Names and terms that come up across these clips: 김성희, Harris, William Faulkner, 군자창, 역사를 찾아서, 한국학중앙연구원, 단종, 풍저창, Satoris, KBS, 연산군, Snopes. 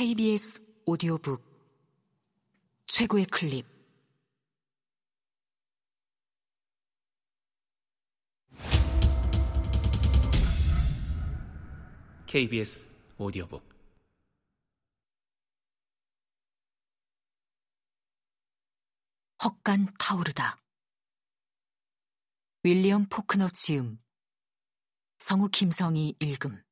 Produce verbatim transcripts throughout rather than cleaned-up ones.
케이비에스 오디오북 최고의 클립. 케이비에스 오디오북. 헛간 타오르다. 윌리엄 포크너 지음, 성우 김성희 읽음.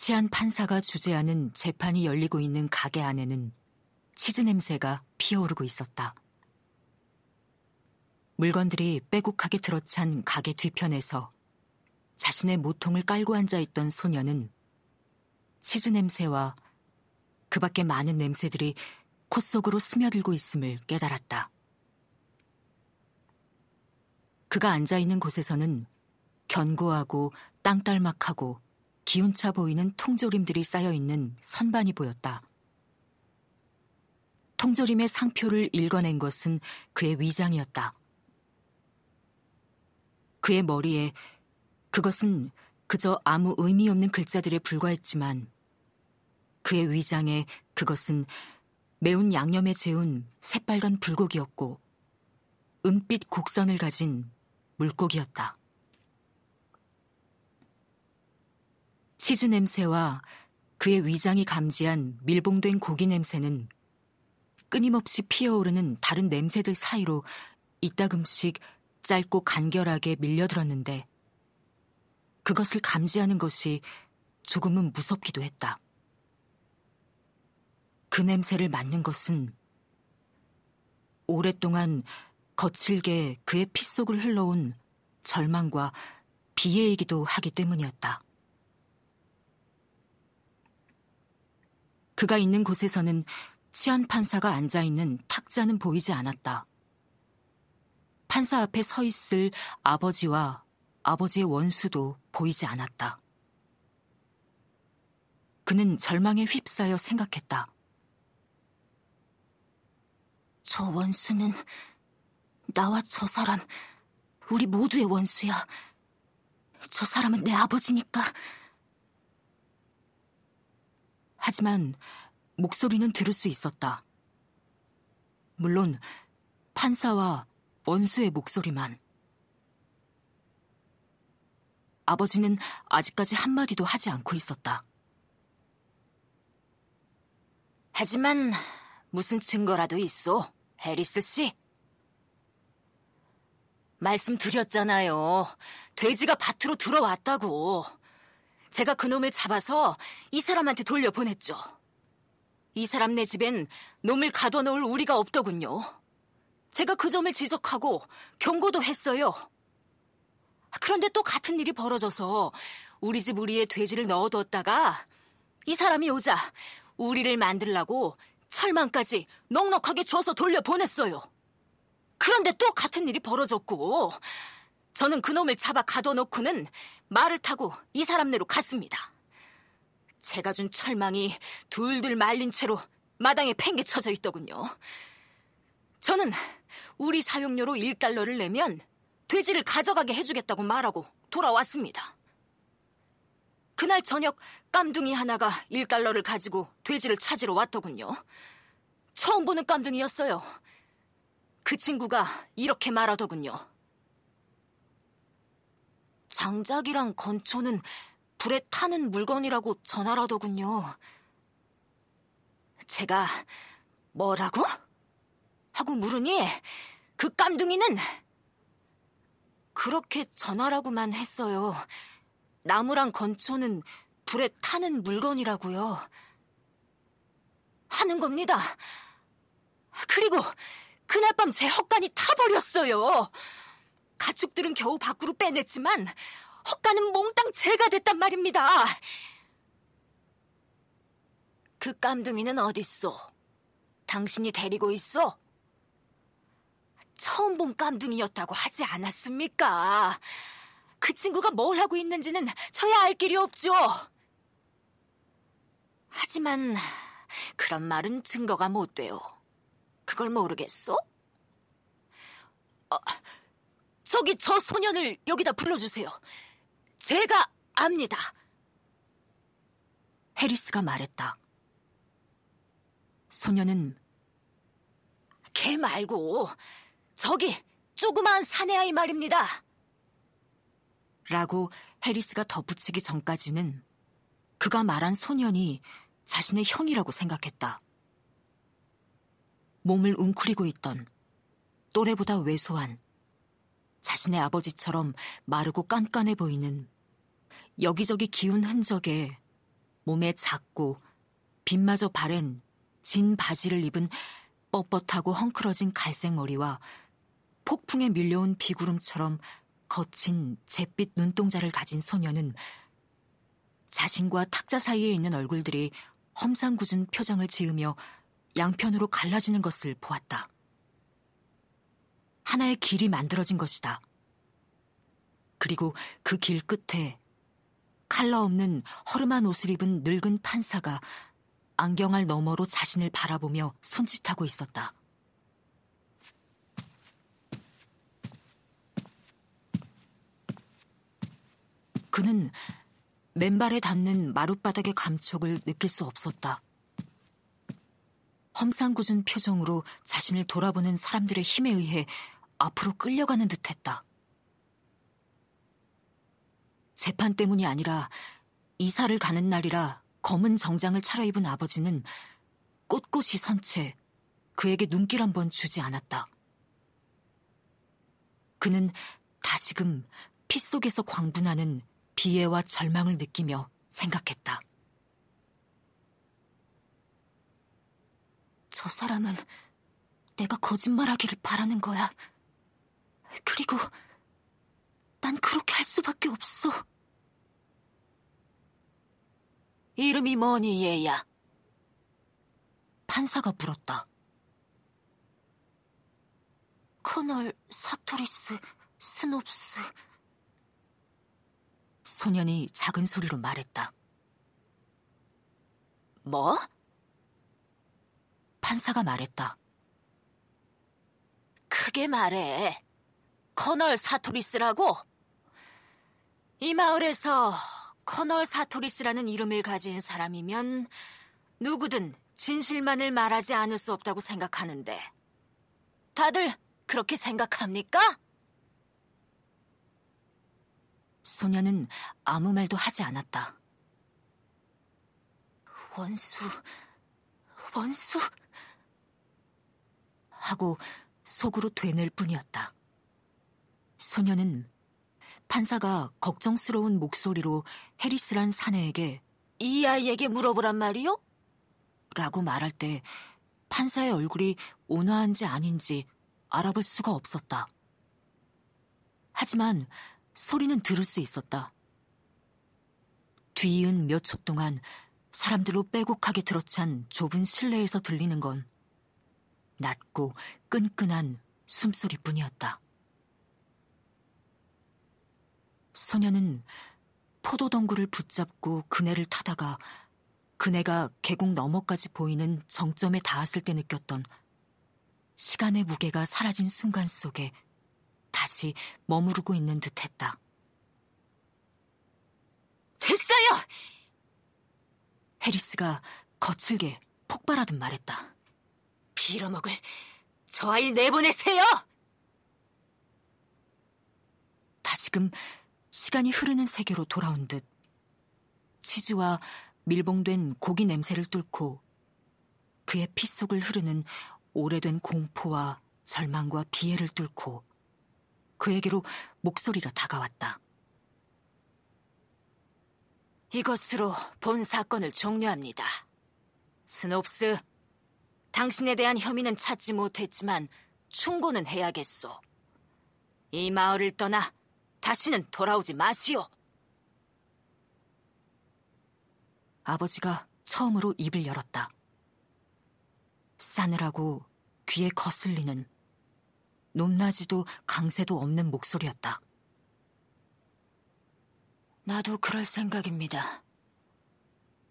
치안 판사가 주재하는 재판이 열리고 있는 가게 안에는 치즈 냄새가 피어오르고 있었다. 물건들이 빼곡하게 들어찬 가게 뒤편에서 자신의 모통을 깔고 앉아있던 소녀는 치즈 냄새와 그 밖의 많은 냄새들이 콧 속으로 스며들고 있음을 깨달았다. 그가 앉아있는 곳에서는 견고하고 땅딸막하고 기운차 보이는 통조림들이 쌓여있는 선반이 보였다. 통조림의 상표를 읽어낸 것은 그의 위장이었다. 그의 머리에 그것은 그저 아무 의미 없는 글자들에 불과했지만 그의 위장에 그것은 매운 양념에 재운 새빨간 불고기였고 은빛 곡선을 가진 물고기였다. 치즈 냄새와 그의 위장이 감지한 밀봉된 고기 냄새는 끊임없이 피어오르는 다른 냄새들 사이로 이따금씩 짧고 간결하게 밀려들었는데 그것을 감지하는 것이 조금은 무섭기도 했다. 그 냄새를 맡는 것은 오랫동안 거칠게 그의 피 속을 흘러온 절망과 비애이기도 하기 때문이었다. 그가 있는 곳에서는 치안 판사가 앉아있는 탁자는 보이지 않았다. 판사 앞에 서 있을 아버지와 아버지의 원수도 보이지 않았다. 그는 절망에 휩싸여 생각했다. 저 원수는 나와 저 사람, 우리 모두의 원수야. 저 사람은 내 아버지니까. 하지만 목소리는 들을 수 있었다. 물론 판사와 원수의 목소리만. 아버지는 아직까지 한마디도 하지 않고 있었다. 하지만 무슨 증거라도 있어, 해리스 씨? 말씀드렸잖아요. 돼지가 밭으로 들어왔다고. 제가 그놈을 잡아서 이 사람한테 돌려보냈죠. 이 사람네 집엔 놈을 가둬놓을 우리가 없더군요. 제가 그 점을 지적하고 경고도 했어요. 그런데 또 같은 일이 벌어져서 우리 집 우리의 돼지를 넣어뒀다가 이 사람이 오자 우리를 만들라고 철망까지 넉넉하게 줘서 돌려보냈어요. 그런데 또 같은 일이 벌어졌고 저는 그놈을 잡아 가둬놓고는 말을 타고 이 사람네로 갔습니다. 제가 준 철망이 둘둘 말린 채로 마당에 팽개쳐져 있더군요. 저는 우리 사용료로 일 달러를 내면 돼지를 가져가게 해주겠다고 말하고 돌아왔습니다. 그날 저녁 깜둥이 하나가 일 달러를 가지고 돼지를 찾으러 왔더군요. 처음 보는 깜둥이였어요. 그 친구가 이렇게 말하더군요. 장작이랑 건초는 불에 타는 물건이라고 전하라더군요. 제가 뭐라고? 하고 물으니 그 깜둥이는 그렇게 전하라고만 했어요. 나무랑 건초는 불에 타는 물건이라고요. 하는 겁니다. 그리고 그날 밤 제 헛간이 타버렸어요. 가축들은 겨우 밖으로 빼냈지만 헛간은 몽땅 제가 됐단 말입니다. 그 깜둥이는 어딨어? 당신이 데리고 있어? 처음 본 깜둥이였다고 하지 않았습니까? 그 친구가 뭘 하고 있는지는 저야 알 길이 없죠. 하지만 그런 말은 증거가 못 돼요. 그걸 모르겠어? 어... 저기 저 소년을 여기다 불러주세요. 제가 압니다. 해리스가 말했다. 소년은 걔 말고 저기 조그마한 사내아이 말입니다. 라고 해리스가 덧붙이기 전까지는 그가 말한 소년이 자신의 형이라고 생각했다. 몸을 웅크리고 있던 또래보다 왜소한 자신의 아버지처럼 마르고 깐깐해 보이는 여기저기 기운 흔적에 몸에 작고 빛마저 바랜 진 바지를 입은 뻣뻣하고 헝클어진 갈색 머리와 폭풍에 밀려온 비구름처럼 거친 잿빛 눈동자를 가진 소녀는 자신과 탁자 사이에 있는 얼굴들이 험상궂은 표정을 지으며 양편으로 갈라지는 것을 보았다. 하나의 길이 만들어진 것이다. 그리고 그 길 끝에 칼라 없는 허름한 옷을 입은 늙은 판사가 안경알 너머로 자신을 바라보며 손짓하고 있었다. 그는 맨발에 닿는 마룻바닥의 감촉을 느낄 수 없었다. 험상궂은 표정으로 자신을 돌아보는 사람들의 힘에 의해 앞으로 끌려가는 듯했다. 재판 때문이 아니라 이사를 가는 날이라 검은 정장을 차려입은 아버지는 꼿꼿이 선 채 그에게 눈길 한 번 주지 않았다. 그는 다시금 피 속에서 광분하는 비애와 절망을 느끼며 생각했다. 저 사람은 내가 거짓말하기를 바라는 거야. 그리고 난 그렇게 할 수밖에 없어. 이름이 뭐니, 얘야? 판사가 물었다. 커널 사토리스 스놉스. 소년이 작은 소리로 말했다. 뭐? 판사가 말했다. 크게 말해. 커널 사토리스라고? 이 마을에서 커널 사토리스라는 이름을 가진 사람이면 누구든 진실만을 말하지 않을 수 없다고 생각하는데 다들 그렇게 생각합니까? 소녀는 아무 말도 하지 않았다. 원수, 원수... 하고 속으로 되뇌일 뿐이었다. 소녀는 판사가 걱정스러운 목소리로 해리스란 사내에게 이 아이에게 물어보란 말이요? 라고 말할 때 판사의 얼굴이 온화한지 아닌지 알아볼 수가 없었다. 하지만 소리는 들을 수 있었다. 뒤이은 몇 초 동안 사람들로 빼곡하게 들어찬 좁은 실내에서 들리는 건 낮고 끈끈한 숨소리뿐이었다. 소녀는 포도덩굴을 붙잡고 그네를 타다가 그네가 계곡 너머까지 보이는 정점에 닿았을 때 느꼈던 시간의 무게가 사라진 순간 속에 다시 머무르고 있는 듯했다. 됐어요! 해리스가 거칠게 폭발하듯 말했다. 빌어먹을 저 아이 내보내세요! 다시금 시간이 흐르는 세계로 돌아온 듯 치즈와 밀봉된 고기 냄새를 뚫고 그의 피 속을 흐르는 오래된 공포와 절망과 비애를 뚫고 그에게로 목소리가 다가왔다. 이것으로 본 사건을 종료합니다. 스놉스, 당신에 대한 혐의는 찾지 못했지만 충고는 해야겠소. 이 마을을 떠나 다시는 돌아오지 마시오. 아버지가 처음으로 입을 열었다. 싸늘하고 귀에 거슬리는 높낮이도 강세도 없는 목소리였다. 나도 그럴 생각입니다.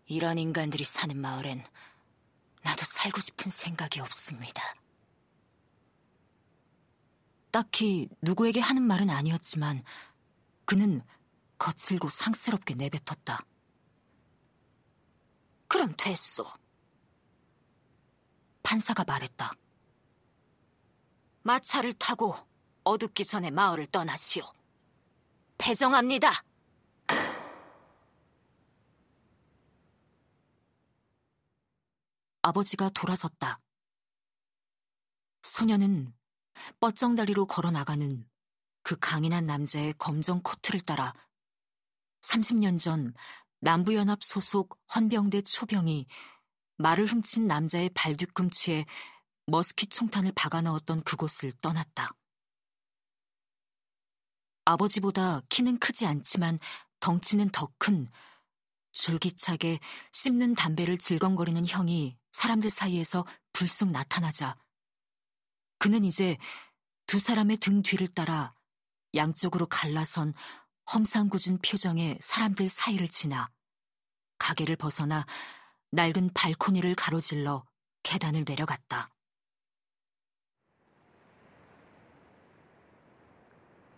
이런 인간들이 사는 마을엔 나도 살고 싶은 생각이 없습니다. 딱히 누구에게 하는 말은 아니었지만 그는 거칠고 상스럽게 내뱉었다. 그럼 됐소. 판사가 말했다. 마차를 타고 어둡기 전에 마을을 떠나시오. 배정합니다. 아버지가 돌아섰다. 소녀는 뻗정다리로 걸어나가는 그 강인한 남자의 검정 코트를 따라 삼십 년 전 남부연합 소속 헌병대 초병이 말을 훔친 남자의 발 뒤꿈치에 머스킷 총탄을 박아 넣었던 그곳을 떠났다. 아버지보다 키는 크지 않지만 덩치는 더 큰 줄기차게 씹는 담배를 질겅거리는 형이 사람들 사이에서 불쑥 나타나자 그는 이제 두 사람의 등 뒤를 따라 양쪽으로 갈라선 험상궂은 표정의 사람들 사이를 지나 가게를 벗어나 낡은 발코니를 가로질러 계단을 내려갔다.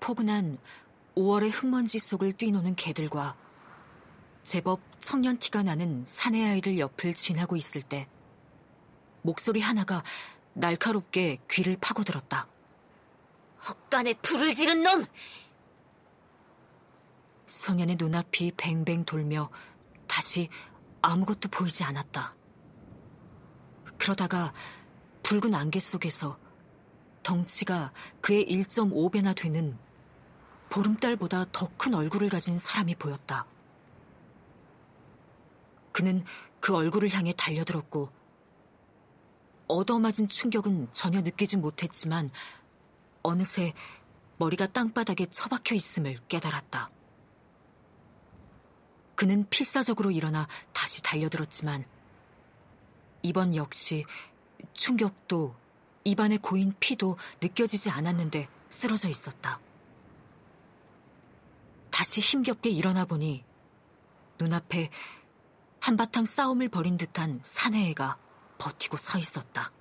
포근한 오월의 흙먼지 속을 뛰노는 개들과 제법 청년 티가 나는 사내 아이들 옆을 지나고 있을 때 목소리 하나가 날카롭게 귀를 파고들었다. 헛간에 불을 지른 놈! 소년의 눈앞이 뱅뱅 돌며 다시 아무것도 보이지 않았다. 그러다가 붉은 안개 속에서 덩치가 그의 일 점 오 배나 되는 보름달보다 더 큰 얼굴을 가진 사람이 보였다. 그는 그 얼굴을 향해 달려들었고 얻어맞은 충격은 전혀 느끼지 못했지만 어느새 머리가 땅바닥에 처박혀 있음을 깨달았다. 그는 필사적으로 일어나 다시 달려들었지만 이번 역시 충격도 입안에 고인 피도 느껴지지 않았는데 쓰러져 있었다. 다시 힘겹게 일어나 보니 눈앞에 한바탕 싸움을 벌인 듯한 사내애가 버티고 서 있었다.